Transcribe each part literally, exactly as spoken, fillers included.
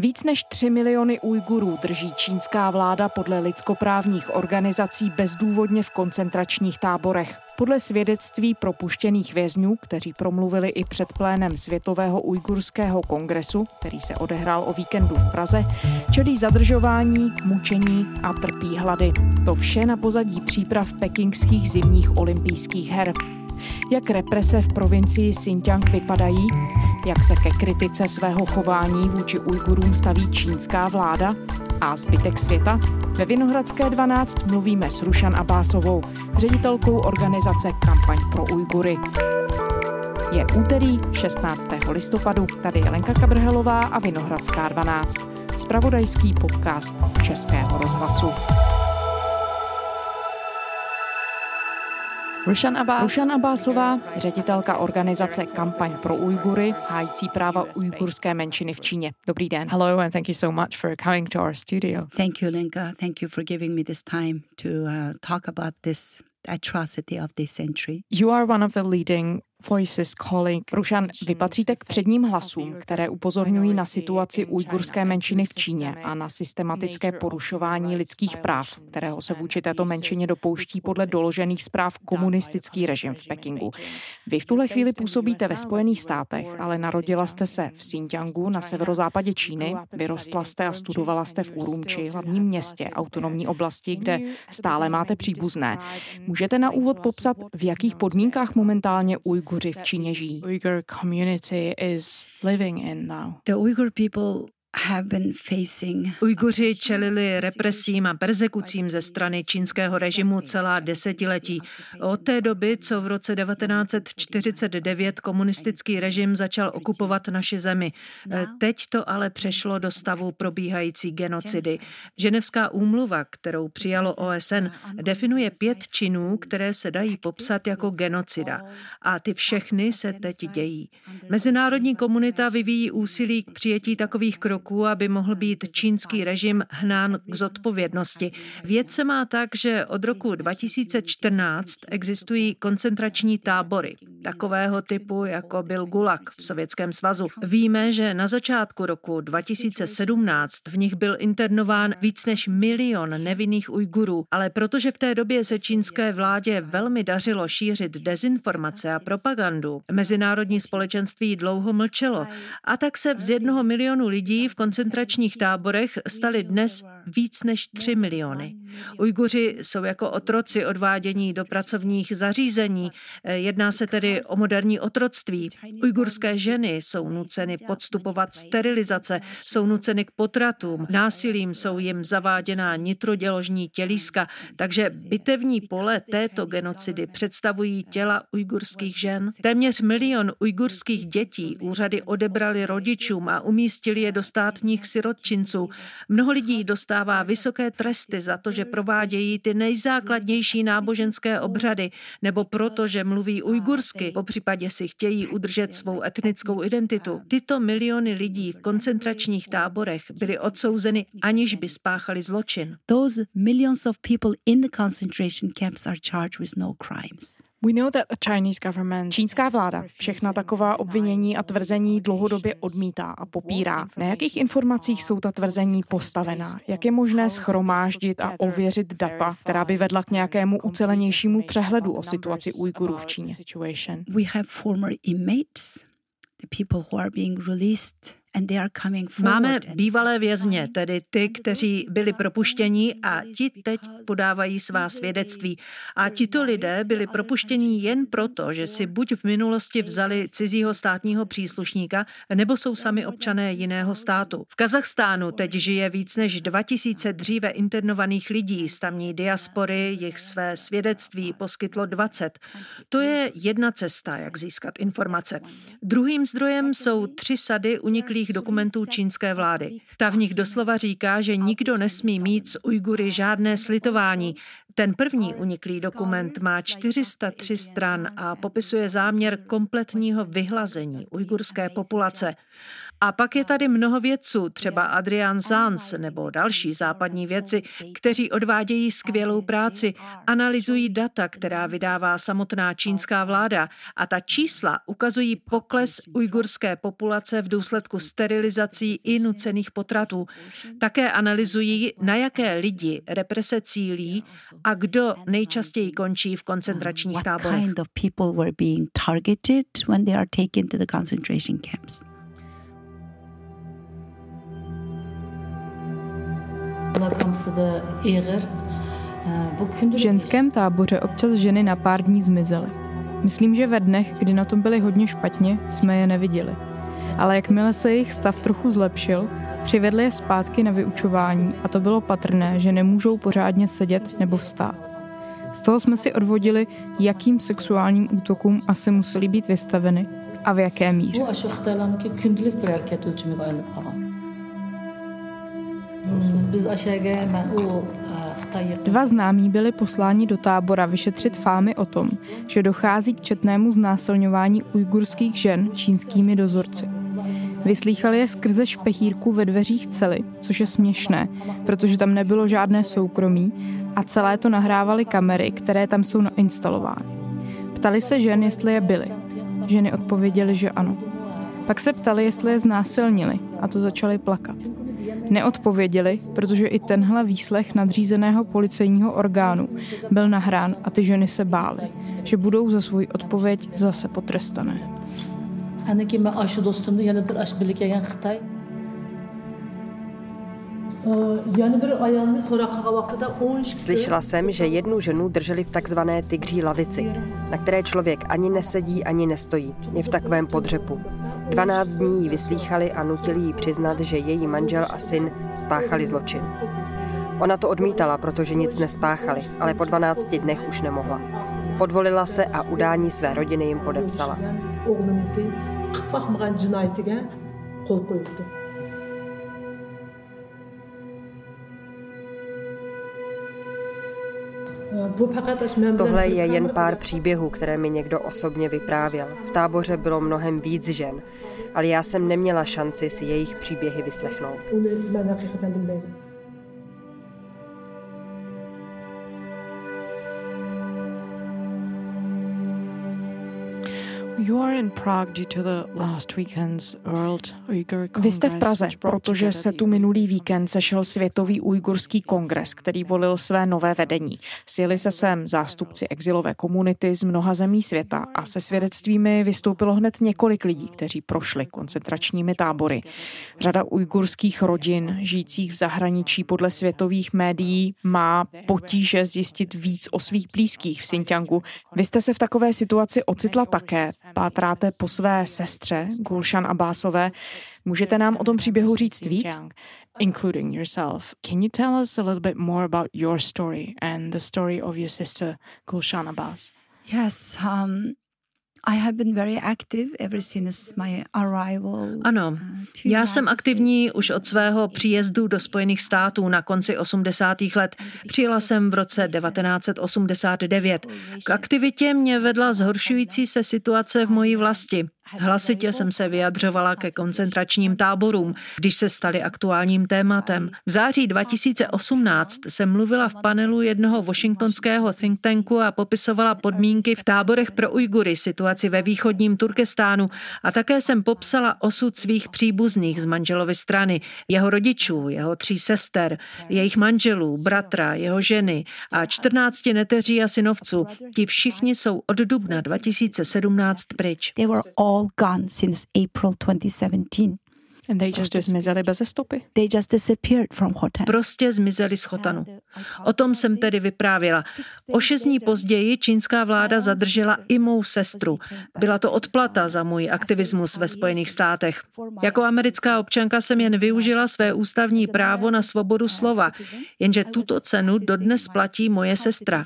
Víc než tři miliony Ujgurů drží čínská vláda podle lidskoprávních organizací bezdůvodně v koncentračních táborech. Podle svědectví propuštěných vězňů, kteří promluvili i před plénem Světového ujgurského kongresu, který se odehrál o víkendu v Praze, čelí zadržování, mučení a trpí hlady. To vše na pozadí příprav pekingských zimních olympijských her. Jak represe v provincii Xinjiang vypadají? Jak se ke kritice svého chování vůči Ujgurům staví čínská vláda a zbytek světa? Ve Vinohradské dvanáct mluvíme s Rushan Abbasovou, ředitelkou organizace Kampaň pro Ujgury. Je úterý šestnáctého listopadu, tady je Lenka Kabrhelová a Vinohradská dvanáct, zpravodajský podcast Českého rozhlasu. Rushan Abbas. Rushan Abbasová, ředitelka organizace Kampaň pro Ujgury, hájící práva ujgurské menšiny v Číně. Dobrý den. Hello and thank you so much for coming to our studio. Thank you, Lenka. Thank you for giving me this time to uh, talk about this atrocity of this century. You are one of the leading voices calling. Rushan, vy patříte k předním hlasům, které upozorňují na situaci ujgurské menšiny v Číně a na systematické porušování lidských práv, kterého se vůči této menšině dopouští podle doložených zpráv komunistický režim v Pekingu. Vy v tuhle chvíli působíte ve Spojených státech, ale narodila jste se v Xinjiangu na severozápadě Číny, vyrostla jste a studovala jste v Urumči, hlavním městě autonomní oblasti, kde stále máte příbuzné. Můžete na úvod popsat, v jakých podmínkách momentálně Ujgur v Číně žijí? Uyghur community is living in now. The Uyghur people have been facing. Ujguři čelili represím a persekucím ze strany čínského režimu celá desetiletí. Od té doby, co v roce devatenáct set čtyřicet devět komunistický režim začal okupovat naši zemi. Teď to ale přešlo do stavu probíhající genocidy. Ženevská úmluva, kterou přijalo O S N, definuje pět činů, které se dají popsat jako genocida. A ty všechny se teď dějí. Mezinárodní komunita vyvíjí úsilí k přijetí takových kroků, aby mohl být čínský režim hnán k zodpovědnosti. Věc se má tak, že od roku dva tisíce čtrnáct existují koncentrační tábory, takového typu, jako byl Gulag v Sovětském svazu. Víme, že na začátku roku dva tisíce sedmnáct v nich byl internován víc než milion nevinných Ujgurů, ale protože v té době se čínské vládě velmi dařilo šířit dezinformace a propagandu, mezinárodní společenství dlouho mlčelo a tak se z jednoho milionu lidí v koncentračních táborech stali dnes víc než tři miliony. Ujguři jsou jako otroci odvádění do pracovních zařízení. Jedná se tedy o moderní otroctví. Ujgurské ženy jsou nuceny podstupovat sterilizace, jsou nuceny k potratům. Násilím jsou jim zaváděná nitroděložní tělíska, takže bitevní pole této genocidy představují těla ujgurských žen. Téměř milion ujgurských dětí úřady odebrali rodičům a umístili je do státních sirotčinců. Mnoho lidí dostává vysoké tresty za to, že provádějí ty nejzákladnější náboženské obřady, nebo proto, že mluví ujgursky, popřípadě si chtějí udržet svou etnickou identitu. Tyto miliony lidí v koncentračních táborech byly odsouzeny, aniž by spáchali zločin. Those millions of people in the concentration camps are charged with no crimes. Čínská vláda všechna taková obvinění a tvrzení dlouhodobě odmítá a popírá. Na jakých informacích jsou ta tvrzení postavená? Jak je možné shromáždit a ověřit data, která by vedla k nějakému ucelenějšímu přehledu o situaci Ujgurů v Číně? We have former inmates, the people who are being released. Máme bývalé vězně, tedy ty, kteří byli propuštěni a ti teď podávají svá svědectví. A tito lidé byli propuštěni jen proto, že si buď v minulosti vzali cizího státního příslušníka, nebo jsou sami občané jiného státu. V Kazachstánu teď žije víc než dva tisíce dříve internovaných lidí z tamní diaspory, jich své svědectví poskytlo dvacet. To je jedna cesta, jak získat informace. Druhým zdrojem jsou tři sady uniklých dokumentů čínské vlády. Ta v nich doslova říká, že nikdo nesmí mít z Ujgury žádné slitování. Ten první uniklý dokument má čtyři sta tři stran a popisuje záměr kompletního vyhlazení ujgurské populace. A pak je tady mnoho vědců, třeba Adrian Zenz nebo další západní vědci, kteří odvádějí skvělou práci, analyzují data, která vydává samotná čínská vláda, a ta čísla ukazují pokles ujgurské populace v důsledku sterilizací i nucených potratů. Také analyzují, na jaké lidi represe cílí a kdo nejčastěji končí v koncentračních táborech. V ženském táboře občas ženy na pár dní zmizely. Myslím, že ve dnech, kdy na tom byly hodně špatně, jsme je neviděli. Ale jakmile se jejich stav trochu zlepšil, přivedli je zpátky na vyučování a to bylo patrné, že nemůžou pořádně sedět nebo vstát. Z toho jsme si odvodili, jakým sexuálním útokům asi museli být vystaveny a v jaké míře. Dva známí byli posláni do tábora vyšetřit fámy o tom, že dochází k četnému znásilňování ujgurských žen čínskými dozorci. Vyslýchali je skrze špehírku ve dveřích cely, což je směšné, protože tam nebylo žádné soukromí a celé to nahrávaly kamery, které tam jsou nainstalovány. Ptali se žen, jestli je byly. Ženy odpověděly, že ano. Pak se ptali, jestli je znásilnili, a to začaly plakat. Neodpověděli, protože i tenhle výslech nadřízeného policejního orgánu byl nahrán a ty ženy se bály, že budou za svou odpověď zase potrestané. Slyšela jsem, že jednu ženu drželi v takzvané tygří lavici, na které člověk ani nesedí, ani nestojí, je v takovém podřepu. dvanáct dní ji vyslýchali a nutili ji přiznat, že její manžel a syn spáchali zločin. Ona to odmítala, protože nic nespáchali, ale po dvanácti dnech už nemohla. Podvolila se a udání své rodiny jim podepsala. Tohle je jen pár příběhů, které mi někdo osobně vyprávěl. V táboře bylo mnohem víc žen, ale já jsem neměla šanci si jejich příběhy vyslechnout. Vy jste v Praze, protože se tu minulý víkend sešel Světový ujgurský kongres, který volil své nové vedení. Sjeli se sem zástupci exilové komunity z mnoha zemí světa a se svědectvími vystoupilo hned několik lidí, kteří prošli koncentračními tábory. Řada ujgurských rodin, žijících v zahraničí podle světových médií, má potíže zjistit víc o svých blízkých v Xinjiangu. Vy jste se v takové situaci ocitla také. Pátráte po své sestře, Gulshan Abbasové. Můžete nám o tom příběhu říct víc? Including yourself. Can you tell us a little bit more about your story and the story of your sister, Gulshan Abbas? Yes, um... Ano, já jsem aktivní už od svého příjezdu do Spojených států na konci osmdesátých let. Přijela jsem v roce devatenáct osmdesát devět. K aktivitě mě vedla zhoršující se situace v mojí vlasti. Hlasitě jsem se vyjadřovala ke koncentračním táborům, když se staly aktuálním tématem. V září dva tisíce osmnáct jsem mluvila v panelu jednoho washingtonského think tanku a popisovala podmínky v táborech pro Ujgury, situaci ve východním Turkestánu, a také jsem popsala osud svých příbuzných z manželovy strany, jeho rodičů, jeho tří sester, jejich manželů, bratra, jeho ženy a čtrnácti neteří a synovců. Ti všichni jsou od dubna dva tisíce sedmnáct pryč. All gone since April twenty seventeen. And they just zmizeli beze stopy. They just disappeared from Hotan. Prostě zmizeli z Chotanu. O tom jsem tedy vyprávěla. O šest dní později čínská vláda zadržela i mou sestru. Byla to odplata za můj aktivismus ve Spojených státech. Jako americká občanka jsem jen využila své ústavní právo na svobodu slova, jenže tuto cenu dodnes platí moje sestra.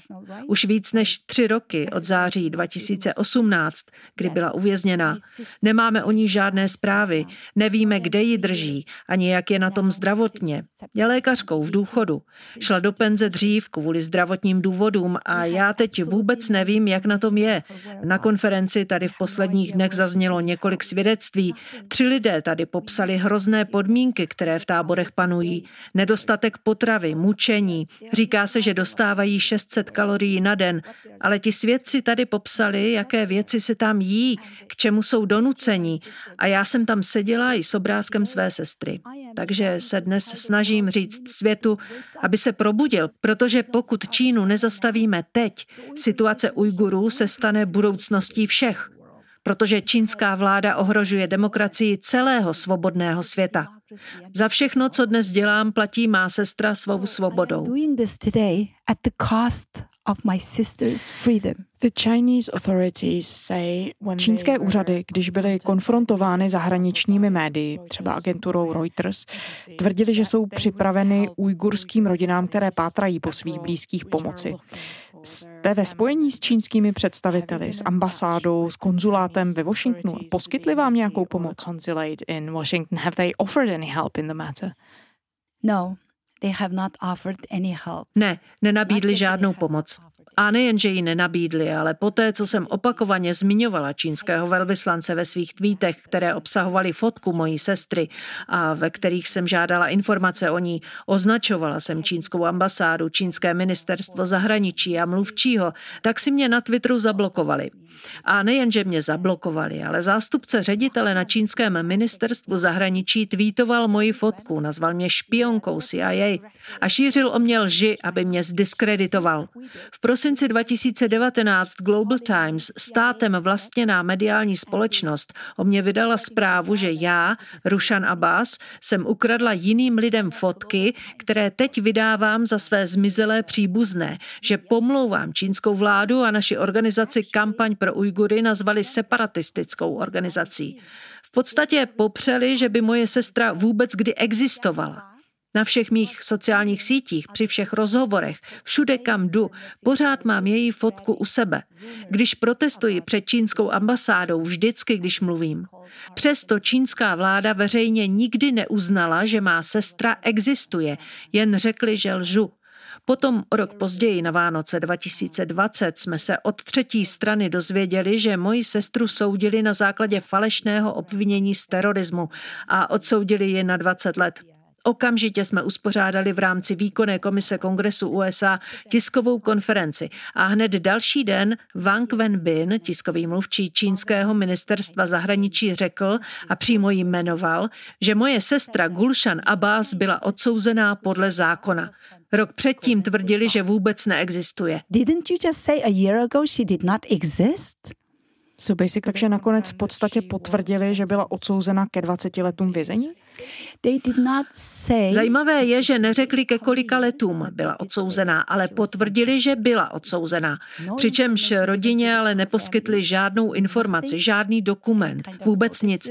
Už víc než tři roky od září dva tisíce osmnáct, kdy byla uvězněna. Nemáme o ní žádné zprávy. Nevíme, kdy kde ji drží, ani jak je na tom zdravotně. Je lékařkou v důchodu. Šla do penze dřív kvůli zdravotním důvodům a já teď vůbec nevím, jak na tom je. Na konferenci tady v posledních dnech zaznělo několik svědectví. Tři lidé tady popsali hrozné podmínky, které v táborech panují. Nedostatek potravy, mučení. Říká se, že dostávají šest set kalorií na den, ale ti svědci tady popsali, jaké věci se tam jí, k čemu jsou donuceni. A já jsem tam seděla i s obrázkem své sestry. Takže se dnes snažím říct světu, aby se probudil, protože pokud Čínu nezastavíme teď, situace Ujgurů se stane budoucností všech, protože čínská vláda ohrožuje demokracii celého svobodného světa. Za všechno, co dnes dělám, platí má sestra svou svobodou. Čínské úřady, když byly konfrontovány zahraničními médii, třeba agenturou Reuters, tvrdili, že jsou připraveny ujgurským rodinám, které pátrají po svých blízkých, pomoci. Jste ve spojení s čínskými představiteli, s ambasádou, s konzulátem ve Washingtonu? Poskytli vám nějakou pomoc? No. Ne, nenabídli žádnou pomoc. A nejen, že ji nenabídli, ale poté, co jsem opakovaně zmiňovala čínského velvyslance ve svých tweetech, které obsahovaly fotku mojí sestry a ve kterých jsem žádala informace o ní, označovala jsem čínskou ambasádu, čínské ministerstvo zahraničí a mluvčího, tak si mě na Twitteru zablokovali. A nejen, že mě zablokovali, ale zástupce ředitele na čínském ministerstvu zahraničí tweetoval moji fotku, nazval mě špionkou C I A a šířil o mě lži, aby mě zdiskreditoval. V prosinci dva tisíce devatenáct Global Times, státem vlastněná mediální společnost, o mě vydala zprávu, že já, Rushan Abbas, jsem ukradla jiným lidem fotky, které teď vydávám za své zmizelé příbuzné, že pomlouvám čínskou vládu a naši organizaci Kampaň pro Ujgury nazvali separatistickou organizací. V podstatě popřeli, že by moje sestra vůbec kdy existovala. Na všech mých sociálních sítích, při všech rozhovorech, všude kam jdu, pořád mám její fotku u sebe. Když protestuji před čínskou ambasádou, vždycky, když mluvím. Přesto čínská vláda veřejně nikdy neuznala, že má sestra existuje, jen řekli, že lžu. Potom o rok později na Vánoce dva tisíce dvacet jsme se od třetí strany dozvěděli, že moji sestru soudili na základě falešného obvinění z terorismu a odsoudili ji na dvacet let. Okamžitě jsme uspořádali v rámci výkonné komise Kongresu U S A tiskovou konferenci a hned další den Wang Wenbin, tiskový mluvčí čínského ministerstva zahraničí, řekl a přímo ji jmenoval, že moje sestra Gulshan Abbas byla odsouzená podle zákona. Rok předtím tvrdili, že vůbec neexistuje. Didn't you just say a year ago she did not exist? So basically, takže nakonec v podstatě potvrdili, že byla odsouzena ke dvaceti letům vězení? Zajímavé je, že neřekli, ke kolika letům byla odsouzená, ale potvrdili, že byla odsouzená. Přičemž rodině ale neposkytli žádnou informaci, žádný dokument, vůbec nic.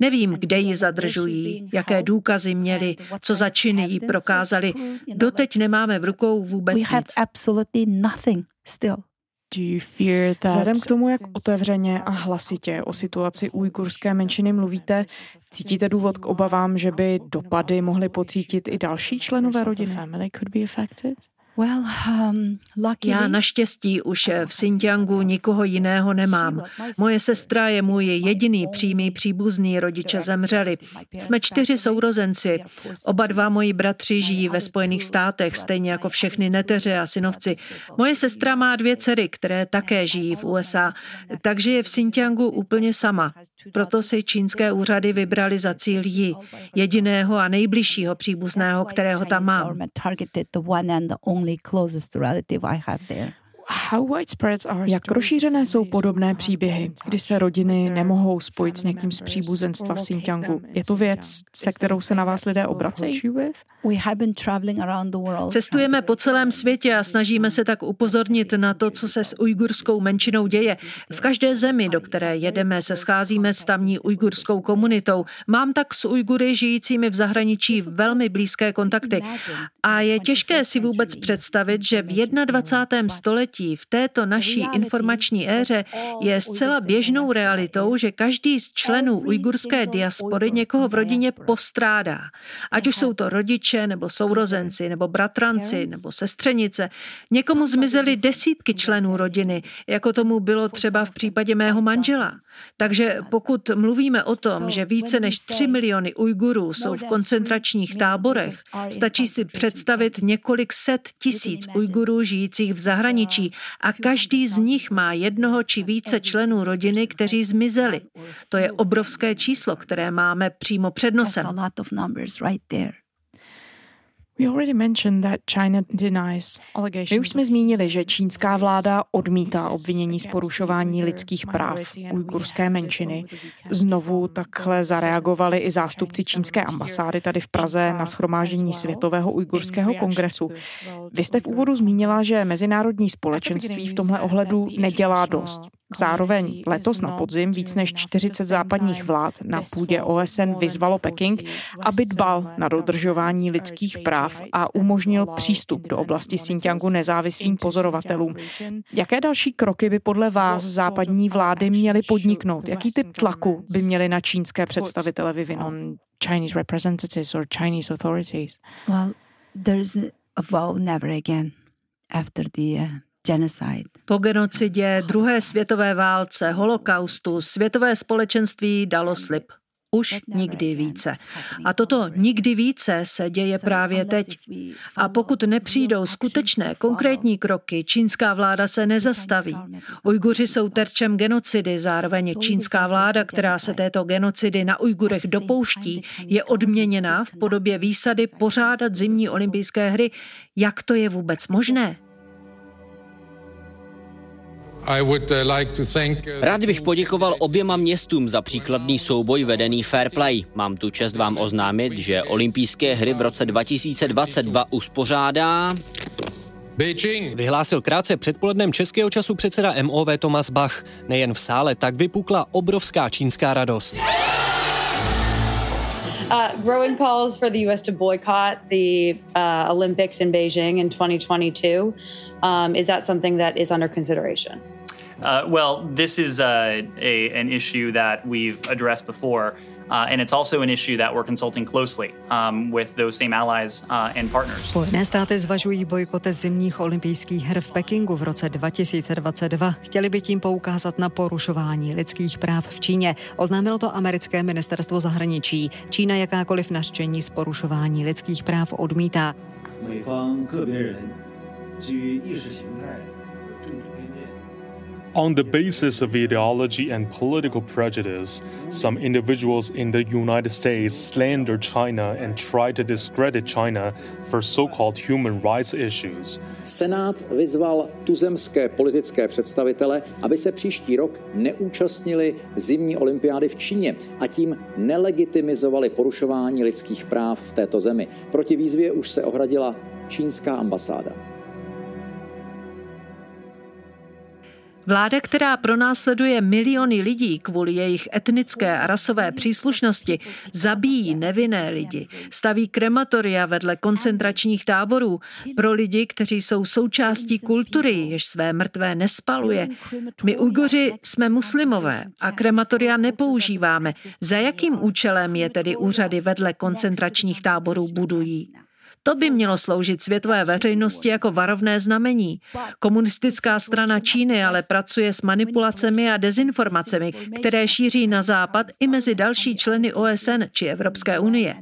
Nevím, kde ji zadržují, jaké důkazy měli, co za činy jí prokázali. Doteď nemáme v rukou vůbec nic. Vzhledem k tomu, jak otevřeně a hlasitě o situaci ujgurské menšiny mluvíte, cítíte důvod k obavám, že by dopady mohly pocítit i další členové rodiny? Já naštěstí už v Xinjiangu nikoho jiného nemám. Moje sestra je můj jediný přímý příbuzný, rodiče zemřeli. Jsme čtyři sourozenci. Oba dva moji bratři žijí ve Spojených státech, stejně jako všechny neteře a synovci. Moje sestra má dvě dcery, které také žijí v U S A, takže je v Xinjiangu úplně sama. Proto si čínské úřady vybrali za cíl ji, jediného a nejbližšího příbuzného, kterého tam mám. Jak rozšířené jsou podobné příběhy, kdy se rodiny nemohou spojit s někým z příbuzenstva v Xinjiangu? Je to věc, se kterou se na vás lidé obracejí? Cestujeme po celém světě a snažíme se tak upozornit na to, co se s ujgurskou menšinou děje. V každé zemi, do které jedeme, se scházíme s tamní ujgurskou komunitou. Mám tak s Ujgury žijícími v zahraničí velmi blízké kontakty. A je těžké si vůbec představit, že v dvacátém prvním století desetiletí v této naší informační éře je zcela běžnou realitou, že každý z členů ujgurské diaspory někoho v rodině postrádá. Ať už jsou to rodiče, nebo sourozenci, nebo bratranci, nebo sestřenice. Někomu zmizely desítky členů rodiny, jako tomu bylo třeba v případě mého manžela. Takže pokud mluvíme o tom, že více než tři miliony Ujgurů jsou v koncentračních táborech, stačí si představit několik set tisíc Ujgurů žijících v zahraničí a každý z nich má jednoho či více členů rodiny, kteří zmizeli. To je obrovské číslo, které máme přímo před nosem. My už jsme zmínili, že čínská vláda odmítá obvinění z porušování lidských práv ujgurské menšiny. Znovu takhle zareagovali i zástupci čínské ambasády tady v Praze na shromáždění Světového ujgurského kongresu. Vy jste v úvodu zmínila, že mezinárodní společenství v tomhle ohledu nedělá dost. Zároveň letos na podzim víc než čtyřicet západních vlád na půdě O S N vyzvalo Peking, aby dbal na dodržování lidských práv a umožnil přístup do oblasti Xinjiangu nezávislým pozorovatelům. Jaké další kroky by podle vás západní vlády měly podniknout? Jaký typ tlaku by měly na čínské představitele vyvinout? Chinese representatives or Chinese authorities. Well, there's a vow never again after the uh... Po genocidě, druhé světové válce, holokaustu, světové společenství dalo slib. Už nikdy více. A toto nikdy více se děje právě teď. A pokud nepřijdou skutečné konkrétní kroky, čínská vláda se nezastaví. Ujguři jsou terčem genocidy, zároveň čínská vláda, která se této genocidy na Ujgurech dopouští, je odměněná v podobě výsady pořádat zimní olympijské hry. Jak to je vůbec možné? Rád bych poděkoval oběma městům za příkladný souboj vedený Fair Play. Mám tu čest vám oznámit, že olympijské hry v roce dva tisíce dvacet dva uspořádá... Beijing. Vyhlásil krátce předpolednem českého času předseda M O V Thomas Bach. Nejen v sále tak vypukla obrovská čínská radost. Uh, growing calls for the U S to boycott the uh, Olympics in Beijing in twenty twenty-two. Um, is that something that is under consideration? Uh, well, this is uh, a, an issue that we've addressed before, uh, and it's also an issue that we're consulting closely um, with those same allies uh, and partners. Spojené státy zvažují bojkot zimních olympijských her v Pekingu v roce dva tisíce dvacet dva. Chtěli by tím poukázat na porušování lidských práv v Číně. Oznámilo to americké ministerstvo zahraničí. Čína jakákoliv nařčení z porušování lidských práv odmítá. On the basis of ideology and political prejudice, some individuals in the United States slander China and try to discredit China for so-called human rights issues. Senát vyzval tuzemské politické představitele, aby se příští rok neúčastnili zimní olympiády v Číně a tím nelegitimizovali porušování lidských práv v této zemi. Proti výzvě už se ohradila čínská ambasáda. Vláda, která pronásleduje miliony lidí kvůli jejich etnické a rasové příslušnosti, zabíjí nevinné lidi, staví krematoria vedle koncentračních táborů pro lidi, kteří jsou součástí kultury, jež své mrtvé nespaluje. My Ujguři jsme muslimové a krematoria nepoužíváme. Za jakým účelem je tedy úřady vedle koncentračních táborů budují? To by mělo sloužit světové veřejnosti jako varovné znamení. Komunistická strana Číny ale pracuje s manipulacemi a dezinformacemi, které šíří na západ i mezi další členy O S N či Evropské unie.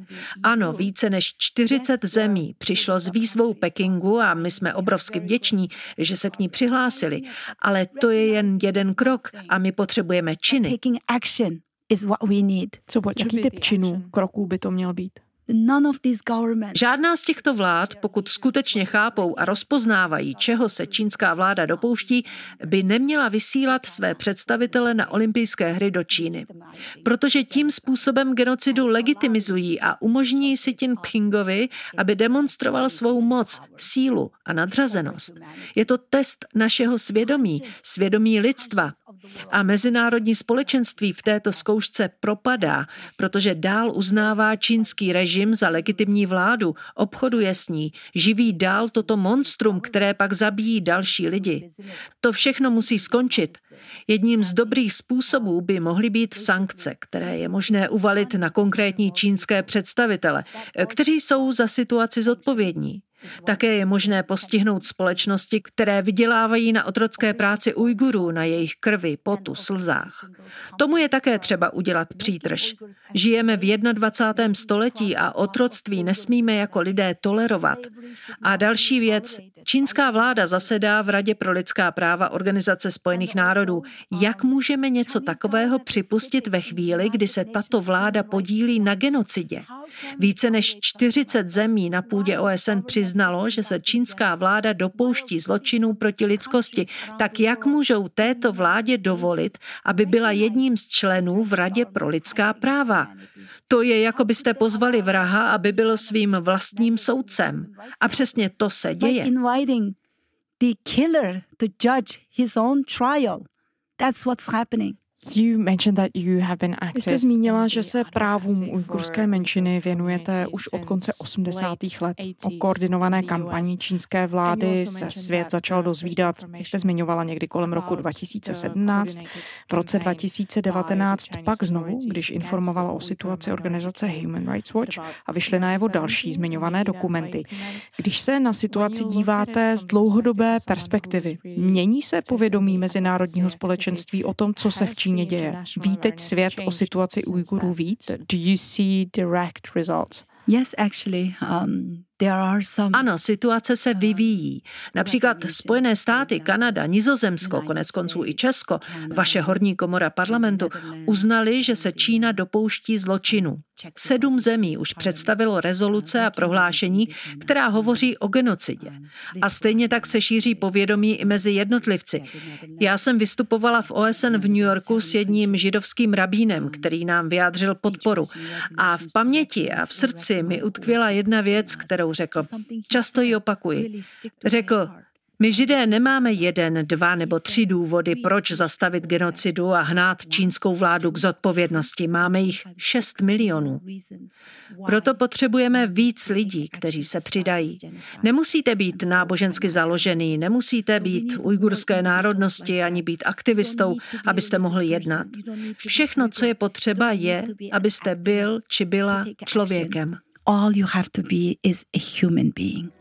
Ano, více než čtyřicet zemí přišlo s výzvou Pekingu a my jsme obrovsky vděční, že se k ní přihlásili. Ale to je jen jeden krok a my potřebujeme činy. Jaký typ činů, kroků by to měl být? Žádná z těchto vlád, pokud skutečně chápou a rozpoznávají, čeho se čínská vláda dopouští, by neměla vysílat své představitele na olympijské hry do Číny. Protože tím způsobem genocidu legitimizují a umožní Si Ťin-pchingovi, aby demonstroval svou moc, sílu a nadřazenost. Je to test našeho svědomí, svědomí lidstva. A mezinárodní společenství v této zkoušce propadá, protože dál uznává čínský režim za legitimní vládu, obchoduje s ní, živí dál toto monstrum, které pak zabíjí další lidi. To všechno musí skončit. Jedním z dobrých způsobů by mohly být sankce, které je možné uvalit na konkrétní čínské představitele, kteří jsou za situaci zodpovědní. Také je možné postihnout společnosti, které vydělávají na otrocké práci Ujgurů, na jejich krvi, potu, slzách. Tomu je také třeba udělat přítrž. Žijeme v jednadvacátém století a otroctví nesmíme jako lidé tolerovat. A další věc, čínská vláda zasedá v Radě pro lidská práva Organizace spojených národů. Jak můžeme něco takového připustit ve chvíli, kdy se tato vláda podílí na genocidě? Více než čtyřicet zemí na půdě O S N přiznalo, že se čínská vláda dopouští zločinů proti lidskosti. Tak jak můžou této vládě dovolit, aby byla jedním z členů v Radě pro lidská práva? To je, jako byste pozvali vraha, aby byl svým vlastním soudcem. A přesně to se děje. Vy jste zmínila, že se právům ujgurské menšiny věnujete už od konce osmdesátých let. O koordinované kampani čínské vlády se svět začal dozvídat, jak jste zmiňovala, někdy kolem roku dva tisíce sedmnáct. V roce dva tisíce devatenáct pak znovu, když informovala o situaci organizace Human Rights Watch a vyšly najevo další zmiňované dokumenty. Když se na situaci díváte z dlouhodobé perspektivy, mění se povědomí mezinárodního společenství o tom, co se v Číně děje? Ví teď svět o situaci Ujgurů víc? Do you see direct results? Yes, actually, um... Ano, situace se vyvíjí. Například Spojené státy, Kanada, Nizozemsko, konec konců i Česko, vaše horní komora parlamentu, uznali, že se Čína dopouští zločinu. Sedm zemí už představilo rezoluce a prohlášení, která hovoří o genocidě. A stejně tak se šíří povědomí i mezi jednotlivci. Já jsem vystupovala v O S N v New Yorku s jedním židovským rabínem, který nám vyjádřil podporu. A v paměti a v srdci mi utkvěla jedna věc, kterou řekl. Často ji opakuji. Řekl, my Židé nemáme jeden, dva nebo tři důvody, proč zastavit genocidu a hnát čínskou vládu k zodpovědnosti. Máme jich šest milionů. Proto potřebujeme víc lidí, kteří se přidají. Nemusíte být nábožensky založený, nemusíte být ujgurské národnosti ani být aktivistou, abyste mohli jednat. Všechno, co je potřeba, je, abyste byl či byla člověkem. All you have to be is a human being.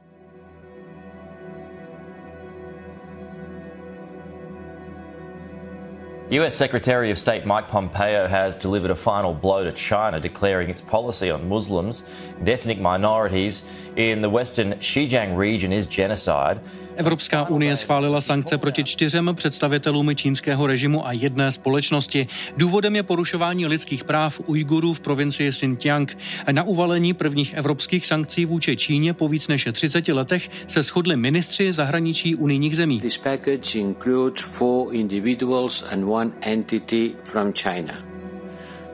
U S Secretary of State Mike Pompeo has delivered a final blow to China, declaring its policy on Muslims and ethnic minorities in the western Xinjiang region is genocide. Evropská unie schválila sankce proti čtyřem představitelům čínského režimu a jedné společnosti. Důvodem je porušování lidských práv Ujgurů v provincii Xinjiang. Na uvalení prvních evropských sankcí vůči Číně po víc než třiceti letech se shodli ministři zahraničí unijních zemí. This package includes four individuals and one entity from China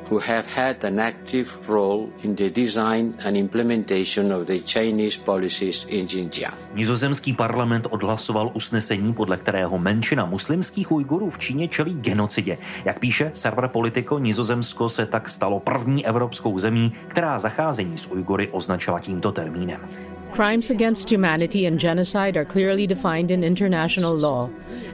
who have had an active role in the design and implementation of the Chinese policies in Xinjiang. Nizozemský parlament odhlasoval usnesení, podle kterého menšina muslimských Ujgurů v Číně čelí genocidě. Jak píše server Politico, Nizozemsko se tak stalo první evropskou zemí, která zacházení s Ujgury označila tímto termínem. Crimes against humanity and genocide are clearly defined in international law.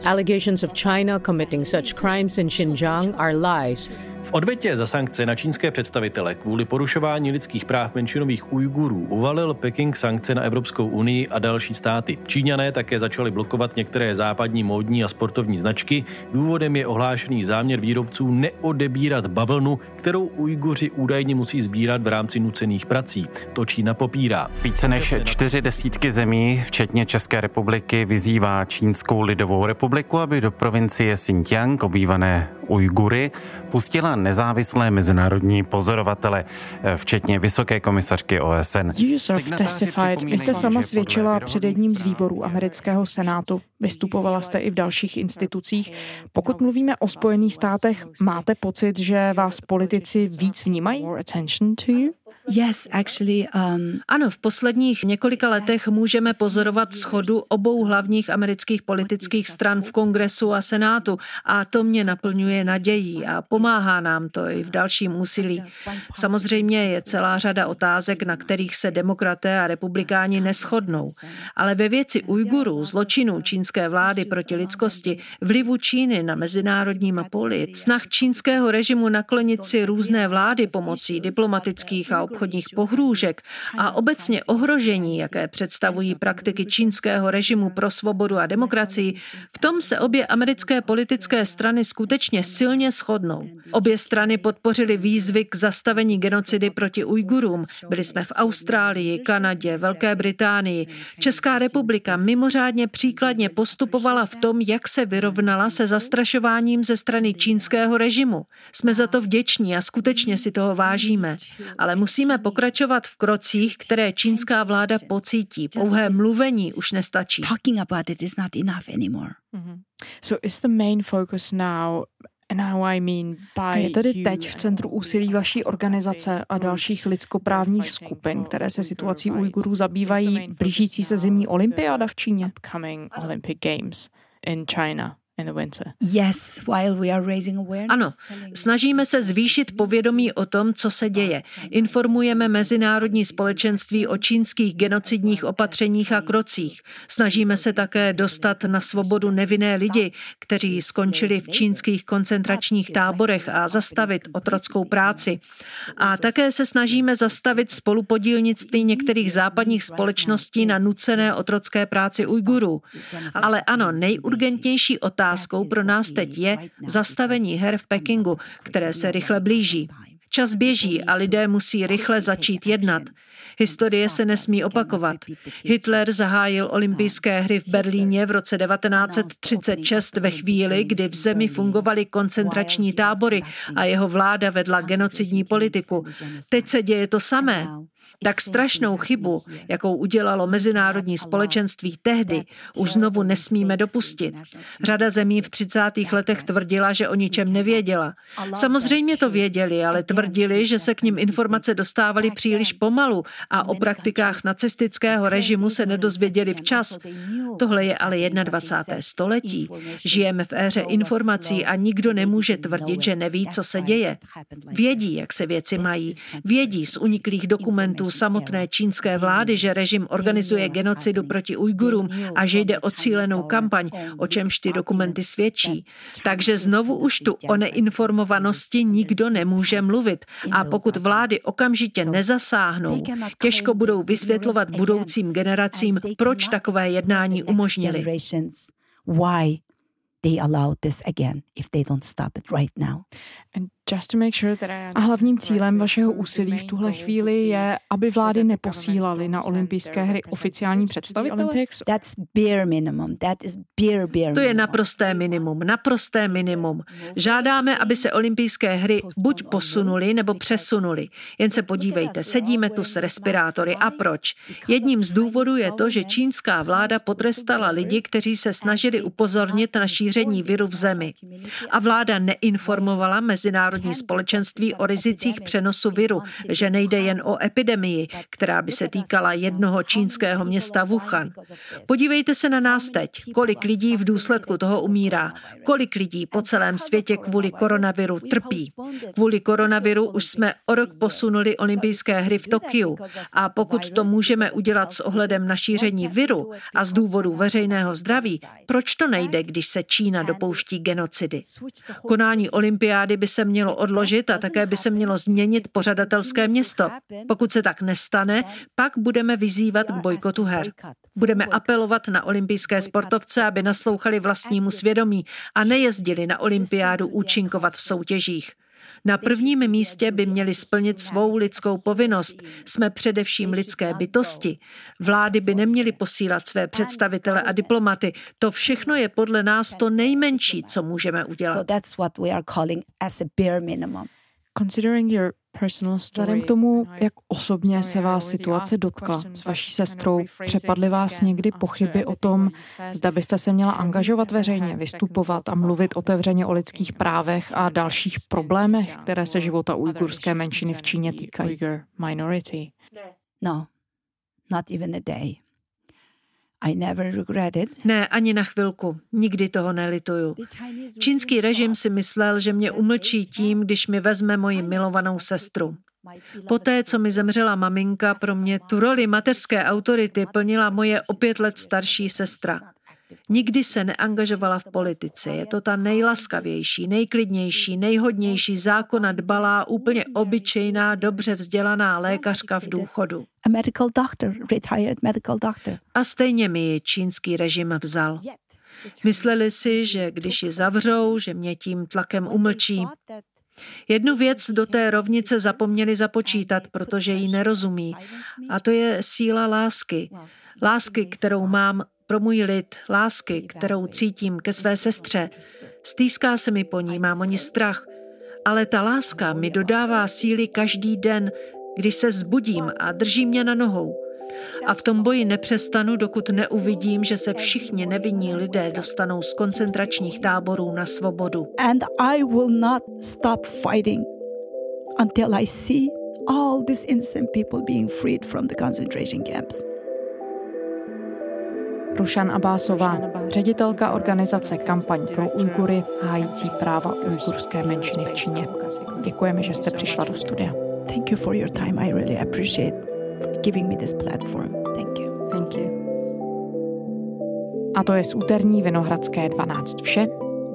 Allegations of China committing such crimes in Xinjiang are lies. V odvětě za sankce na čínské představitele kvůli porušování lidských práv menšinových Ujgurů uvalil Peking sankce na Evropskou unii a další státy. Číňané také začali blokovat některé západní módní a sportovní značky. Důvodem je ohlášený záměr výrobců neodebírat bavlnu, kterou Ujguři údajně musí sbírat v rámci nucených prací. To Čína popírá. Více než čtyři desítky zemí, včetně České republiky, vyzývá Čínskou lidovou republiku, aby do provincie Xinjiang, obývané Ujgury, pustila na nezávislé mezinárodní pozorovatele, včetně vysoké komisařky O S N. Vy jste sama svědčila před jedním z výborů amerického senátu. Vystupovala jste i v dalších institucích. Pokud mluvíme o Spojených státech, máte pocit, že vás politici víc vnímají? Yes, actually, um... Ano, v posledních několika letech můžeme pozorovat shodu obou hlavních amerických politických stran v Kongresu a Senátu a to mě naplňuje nadějí a pomáhá nám to i v dalším úsilí. Samozřejmě je celá řada otázek, na kterých se demokraté a republikáni neshodnou, ale ve věci Ujgurů, zločinů čínské vlády proti lidskosti, vlivu Číny na mezinárodním poli, snah čínského režimu naklonit si různé vlády pomocí diplomatických a obchodních pohrůžek a obecně ohrožení, jaké představují praktiky čínského režimu pro svobodu a demokracii, v tom se obě americké politické strany skutečně silně shodnou. Obě strany podpořily výzvy k zastavení genocidy proti Ujgurům. Byli jsme v Austrálii, Kanadě, Velké Británii. Česká republika mimořádně příkladně postupovala v tom, jak se vyrovnala se zastrašováním ze strany čínského režimu. Jsme za to vděční a skutečně si toho vážíme. Ale musíme pokračovat v krocích, které čínská vláda pocítí. Pouhé mluvení už nestačí. Talking about it is not enough anymore. So is the main focus now and how I mean by tedy teď v centru úsilí vaší organizace a dalších lidskoprávních skupin, které se situací Ujgurů zabývají, blížící se zimní olympiáda v Číně, upcoming Olympic Games in China. Ano, snažíme se zvýšit povědomí o tom, co se děje. Informujeme mezinárodní společenství o čínských genocidních opatřeních a krocích. Snažíme se také dostat na svobodu nevinné lidi, kteří skončili v čínských koncentračních táborech a zastavit otrockou práci. A také se snažíme zastavit spolupodílnictví některých západních společností na nucené otrocké práci Ujgurů. Ale ano, nejurgentnější otázka Otázkou pro nás teď je zastavení her v Pekingu, které se rychle blíží. Čas běží a lidé musí rychle začít jednat. Historie se nesmí opakovat. Hitler zahájil olympijské hry v Berlíně v roce devatenáct třicet šest ve chvíli, kdy v zemi fungovaly koncentrační tábory a jeho vláda vedla genocidní politiku. Teď se děje to samé. Tak strašnou chybu, jakou udělalo mezinárodní společenství tehdy, už znovu nesmíme dopustit. Řada zemí v třicátých letech tvrdila, že o ničem nevěděla. Samozřejmě to věděli, ale tvrdili, že se k nim informace dostávaly příliš pomalu a o praktikách nacistického režimu se nedozvěděli včas. Tohle je ale dvacátého prvního století. Žijeme v éře informací a nikdo nemůže tvrdit, že neví, co se děje. Vědí, jak se věci mají. Vědí z uniklých dokumentů samotné čínské vlády, že režim organizuje genocidu proti Ujgurům a že jde o cílenou kampaň, o čemž ty dokumenty svědčí. Takže znovu už tu o neinformovanosti nikdo nemůže mluvit. A pokud vlády okamžitě nezasáhnou, těžko budou vysvětlovat budoucím generacím, proč takové jednání umožnili. A hlavním cílem vašeho úsilí v tuhle chvíli je, aby vlády neposílaly na olympijské hry oficiální představitele? To je naprosté minimum, naprosté minimum. Žádáme, aby se olympijské hry buď posunuly, nebo přesunuly. Jen se podívejte, sedíme tu s respirátory. A proč? Jedním z důvodů je to, že čínská vláda potrestala lidi, kteří se snažili upozornit na šíření viru v zemi. A vláda neinformovala mezinárodní společenství o rizicích přenosu viru, že nejde jen o epidemii, která by se týkala jednoho čínského města Wuhan. Podívejte se na nás teď, kolik lidí v důsledku toho umírá, kolik lidí po celém světě kvůli koronaviru trpí. Kvůli koronaviru už jsme o rok posunuli olympijské hry v Tokiu a pokud to můžeme udělat s ohledem na šíření viru a z důvodu veřejného zdraví, proč to nejde, když se Čína dopouští genocidy? Konání olympiády by se mělo odložit a také by se mělo změnit pořadatelské město. Pokud se tak nestane, pak budeme vyzývat k bojkotu her. Budeme apelovat na olympijské sportovce, aby naslouchali vlastnímu svědomí a nejezdili na olympiádu účinkovat v soutěžích. Na prvním místě by měli splnit svou lidskou povinnost. Jsme především lidské bytosti. Vlády by neměly posílat své představitele a diplomaty. To všechno je podle nás to nejmenší, co můžeme udělat. Vzhledem k tomu, jak osobně se vás situace dotkla s vaší sestrou, přepadly vás někdy pochyby o tom, zda byste se měla angažovat veřejně, vystupovat a mluvit otevřeně o lidských právech a dalších problémech, které se života ujgurské menšiny v Číně týkají? No, not even a day. I never regretted. Ne, ani na chvilku. Nikdy toho nelituju. Čínský režim si myslel, že mě umlčí tím, když mi vezme moji milovanou sestru. Poté, co mi zemřela maminka, pro mě tu roli mateřské autority plnila moje o pět let starší sestra. Nikdy se neangažovala v politice. Je to ta nejlaskavější, nejklidnější, nejhodnější, zákona dbalá, úplně obyčejná, dobře vzdělaná lékařka v důchodu. A stejně mi ji čínský režim vzal. Mysleli si, že když ji zavřou, že mě tím tlakem umlčí. Jednu věc do té rovnice zapomněli započítat, protože ji nerozumí. A to je síla lásky. Lásky, kterou mám pro můj lid, lásky, kterou cítím ke své sestře. Stýská se mi po ní, mám o ní strach. Ale ta láska mi dodává síly každý den, když se vzbudím a drží mě na nohou. A v tom boji nepřestanu, dokud neuvidím, že se všichni nevinní lidé dostanou z koncentračních táborů na svobodu. And I will not stop fighting until I see all these innocent people being freed from the concentration camps. Rushan Abbasová, ředitelka organizace Kampaň pro Ujgury, hájící práva ujgurské menšiny v Číně. Děkujeme, že jste přišla do studia. Thank you for your time. I really appreciate giving me this platform. Thank you. Thank you. A to je z úterní Vinohradské dvanáct vše.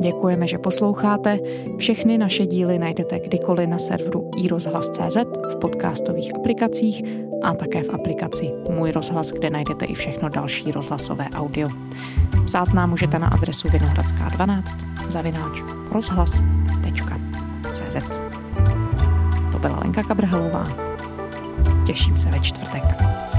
Děkujeme, že posloucháte. Všechny naše díly najdete kdykoliv na serveru i rozhlas tečka cé zet, v podcastových aplikacích a také v aplikaci Můj rozhlas, kde najdete i všechno další rozhlasové audio. Psát nám můžete na adresu vinohradská dvanáct zavináč rozhlas tečka cé zet. To byla Lenka Kabrhalová. Těším se ve čtvrtek.